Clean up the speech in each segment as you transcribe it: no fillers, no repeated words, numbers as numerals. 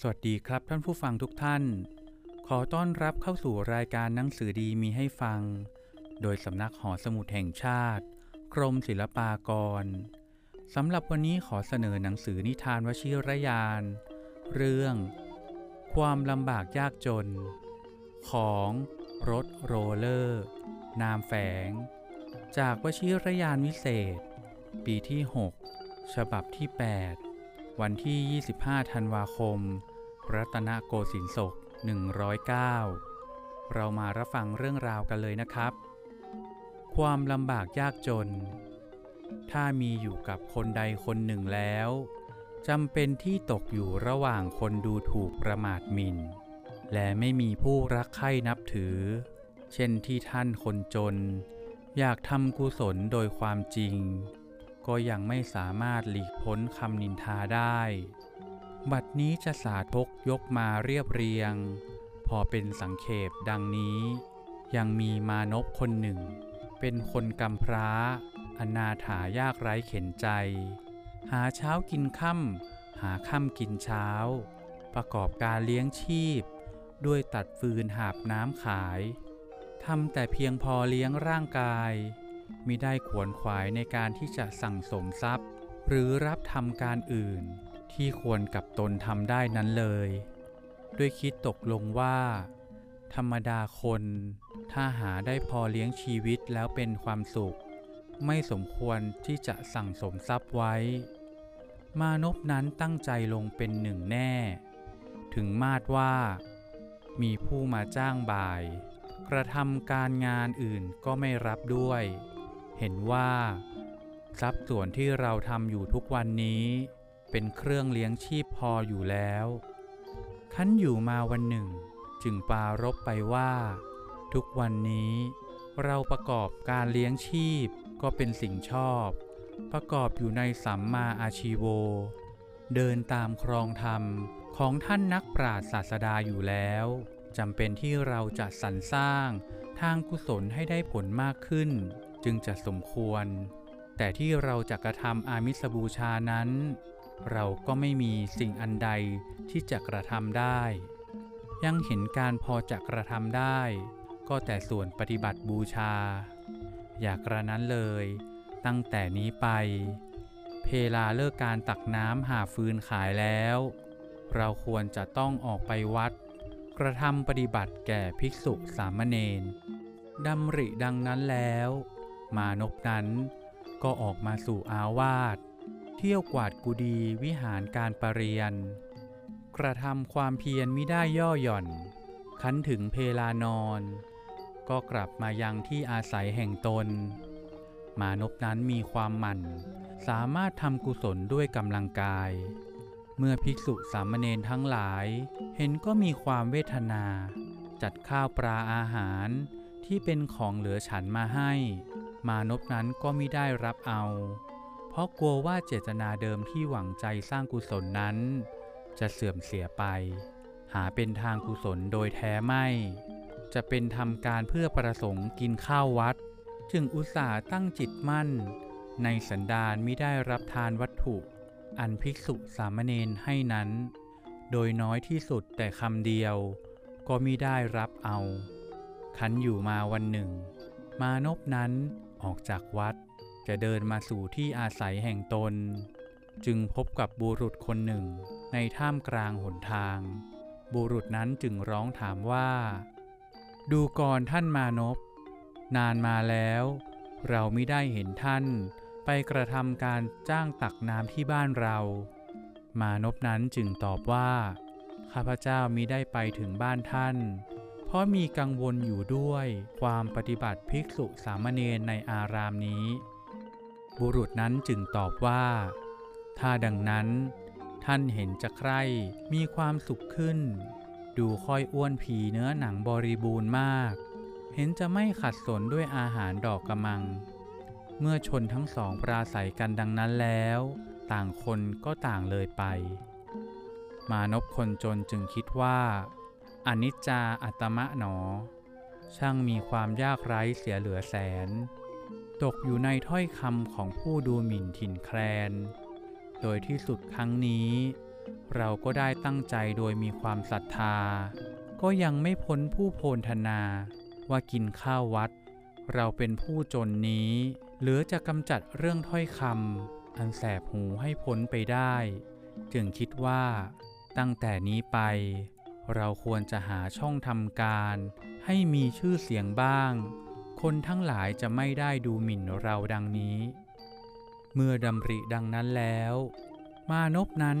สวัสดีครับท่านผู้ฟังทุกท่านขอต้อนรับเข้าสู่รายการหนังสือดีมีให้ฟังโดยสำนักหอสมุดแห่งชาติกรมศิลปากรสำหรับวันนี้ขอเสนอหนังสือนิทานวชิรยานเรื่องความลำบากยากจนของรถโรลเลอร์นามแฝงจากวชิรยานวิเศษปีที่6ฉบับที่8วันที่25ธันวาคมรัตนโกสินทร์ศก109เรามารับฟังเรื่องราวกันเลยนะครับความลำบากยากจนถ้ามีอยู่กับคนใดคนหนึ่งแล้วจำเป็นที่ตกอยู่ระหว่างคนดูถูกประมาทหมิ่นและไม่มีผู้รักใคร่นับถือเช่นที่ท่านคนจนอยากทำกุศลโดยความจริงก็ยังไม่สามารถหลีกพ้นคำนินทาได้บัดนี้จะสาธกยกมาเรียบเรียงพอเป็นสังเขปดังนี้ยังมีมานพคนหนึ่งเป็นคนกำพร้าอนาถายากไร้เข็นใจหาเช้ากินค่ำหาค่ำกินเช้าประกอบการเลี้ยงชีพด้วยตัดฟืนหาบน้ำขายทำแต่เพียงพอเลี้ยงร่างกายมิได้ขวนขวายในการที่จะสั่งสมทรัพย์หรือรับทำการอื่นที่ควรกับตนทำได้นั้นเลยด้วยคิดตกลงว่าธรรมดาคนถ้าหาได้พอเลี้ยงชีวิตแล้วเป็นความสุขไม่สมควรที่จะสั่งสมทรัพย์ไว้มานพนั้นตั้งใจลงเป็นหนึ่งแน่ถึงมาดว่ามีผู้มาจ้างบ่ายกระทำการงานอื่นก็ไม่รับด้วยเห็นว่าทรัพย์ส่วนที่เราทำอยู่ทุกวันนี้เป็นเครื่องเลี้ยงชีพพออยู่แล้วคั้นอยู่มาวันหนึ่งจึงปรารภไปว่าทุกวันนี้เราประกอบการเลี้ยงชีพก็เป็นสิ่งชอบประกอบอยู่ในสัมมาอาชีโวเดินตามครองธรรมของท่านนักปราชญ์ศาสดาอยู่แล้วจำเป็นที่เราจะสรรสร้างทางกุศลให้ได้ผลมากขึ้นจึงจะสมควรแต่ที่เราจะกระทำอามิสบูชานั้นเราก็ไม่มีสิ่งอันใดที่จะกระทำได้ยังเห็นการพอจะกระทำได้ก็แต่ส่วนปฏิบัติบูชาอย่ากระนั้นเลยตั้งแต่นี้ไปเพลาเลิกการตักน้ำหาฟืนขายแล้วเราควรจะต้องออกไปวัดกระทำปฏิบัติแก่ภิกษุสามเณรดำริดังนั้นแล้วมานพนั้นก็ออกมาสู่อาวาสเที่ยวกวาดกุฏิวิหารการประเรียนกระทำความเพียรมิได้ย่อหย่อนคันถึงเพลานอนก็กลับมายังที่อาศัยแห่งตนมานพนั้นมีความหมั่นสามารถทำกุศลด้วยกำลังกายเมื่อภิกษุสามเณรทั้งหลายเห็นก็มีความเวทนาจัดข้าวปลาอาหารที่เป็นของเหลือฉันมาให้มานพนั้นก็มิได้รับเอาเพราะกลัวว่าเจตนาเดิมที่หวังใจสร้างกุศลนั้นจะเสื่อมเสียไปหาเป็นทางกุศลโดยแท้ไม่จะเป็นทำการเพื่อประสงค์กินข้าววัดจึงอุตส่าห์ตั้งจิตมั่นในสันดานมิได้รับทานวัตถุอันภิกษุสามเณรให้นั้นโดยน้อยที่สุดแต่คำเดียวก็มิได้รับเอาคันอยู่มาวันหนึ่งมานพนั้นออกจากวัดจะเดินมาสู่ที่อาศัยแห่งตนจึงพบกับบุรุษคนหนึ่งในท่ามกลางหนทางบุรุษนั้นจึงร้องถามว่าดูก่อนท่านมานพนานมาแล้วเรามิได้เห็นท่านไปกระทำการจ้างตักน้ำที่บ้านเรามานพนั้นจึงตอบว่าข้าพเจ้ามิได้ไปถึงบ้านท่านเพราะมีกังวลอยู่ด้วยความปฏิบัติภิกษุสามเณรในอารามนี้บุรุษนั้นจึงตอบว่าถ้าดังนั้นท่านเห็นจะใคร่มีความสุขขึ้นดูค่อยอ้วนผีเนื้อหนังบริบูรณ์มากเห็นจะไม่ขัดสนด้วยอาหารดอกกระมังเมื่อชนทั้งสองปราศัยกันดังนั้นแล้วต่างคนก็ต่างเลยไปมานพคนจนจึงคิดว่าอนิจจาอัตมะหนอช่างมีความยากไร้เสียเหลือแสนตกอยู่ในถ้อยคำของผู้ดูหมิ่นถิ่นแคลนโดยที่สุดครั้งนี้ เราก็ได้ตั้งใจโดยมีความศรัทธาก็ยังไม่พ้นผู้โพลธนาว่ากินข้าววัดเราเป็นผู้จนนี้เหลือจะกำจัดเรื่องถ้อยคำอันแสบหูให้พ้นไปได้จึงคิดว่าตั้งแต่นี้ไปเราควรจะหาช่องทำการให้มีชื่อเสียงบ้างคนทั้งหลายจะไม่ได้ดูหมิ่นเราดังนี้เมื่อดำริดังนั้นแล้วมานพนั้น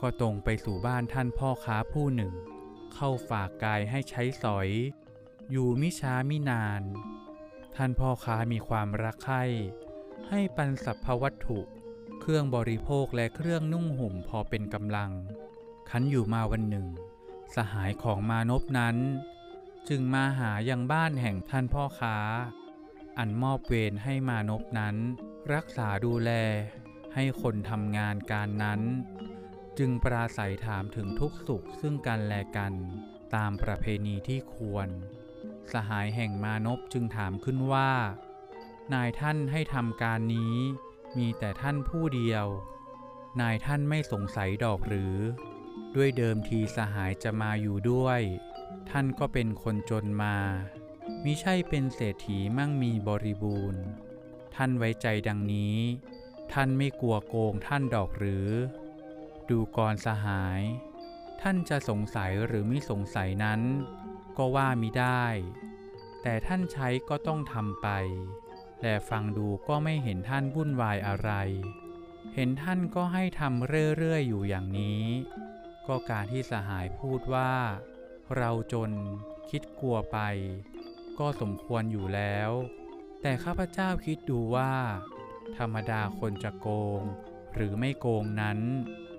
ก็ตรงไปสู่บ้านท่านพ่อค้าผู้หนึ่งเข้าฝากกายให้ใช้สอยอยู่มิช้ามินานท่านพ่อค้ามีความรักใคร่ให้ปันสัพพวัตถุเครื่องบริโภคและเครื่องนุ่งห่มพอเป็นกำลังคันอยู่มาวันหนึ่งสหายของมานพนั้นจึงมาหายังบ้านแห่งท่านพ่อค้าอันมอบเวรให้มานพนั้นรักษาดูแลให้คนทำงานการนั้นจึงปราศัยถามถึงทุกสุขซึ่งกันและกันตามประเพณีที่ควรสหายแห่งมานพจึงถามขึ้นว่านายท่านให้ทำการนี้มีแต่ท่านผู้เดียวนายท่านไม่สงสัยดอกหรือด้วยเดิมทีสหายจะมาอยู่ด้วยท่านก็เป็นคนจนมามิใช่เป็นเศรษฐีมั่งมีบริบูรณ์ท่านไว้ใจดังนี้ท่านไม่กลัวโกงท่านดอกหรือดูกรสหายท่านจะสงสัยหรือไม่สงสัยนั้นก็ว่ามิได้แต่ท่านใช้ก็ต้องทำไปและฟังดูก็ไม่เห็นท่านวุ่นวายอะไรเห็นท่านก็ให้ทำเรื่อยๆอยู่อย่างนี้ก็การที่สหายพูดว่าเราจนคิดกลัวไปก็สมควรอยู่แล้วแต่ข้าพเจ้าคิดดูว่าธรรมดาคนจะโกงหรือไม่โกงนั้น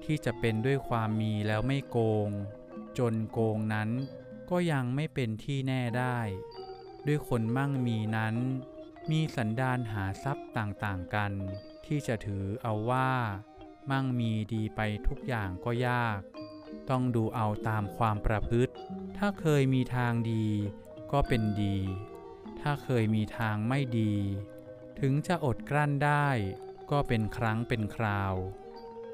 ที่จะเป็นด้วยความมีแล้วไม่โกงจนโกงนั้นก็ยังไม่เป็นที่แน่ได้ด้วยคนมั่งมีนั้นมีสันดานหาทรัพย์ต่างๆกันที่จะถือเอาว่ามั่งมีดีไปทุกอย่างก็ยากต้องดูเอาตามความประพฤติถ้าเคยมีทางดีก็เป็นดีถ้าเคยมีทางไม่ดีถึงจะอดกลั้นได้ก็เป็นครั้งเป็นคราว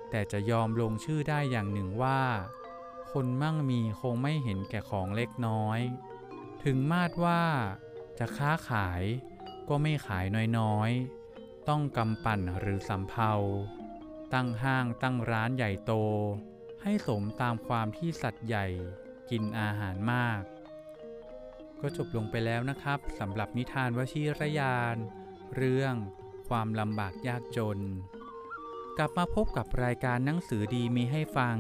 แต่จะยอมลงชื่อได้อย่างหนึ่งว่าคนมั่งมีคงไม่เห็นแก่ของเล็กน้อยถึงมาดว่าจะค้าขายก็ไม่ขายน้อยๆต้องกำปั่นหรือสำเภาตั้งห้างตั้งร้านใหญ่โตให้สมตามความที่สัตว์ใหญ่กินอาหารมากก็จบลงไปแล้วนะครับสำหรับนิทานวชิรยานเรื่องความลำบากยากจนกลับมาพบกับรายการหนังสือดีมีให้ฟัง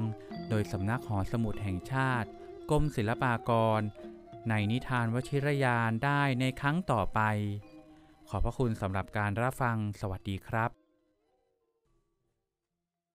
โดยสำนักหอสมุดแห่งชาติกรมศิลปากรในนิทานวชิรยานได้ในครั้งต่อไปขอบพระคุณสำหรับการรับฟังสวัสดีครับ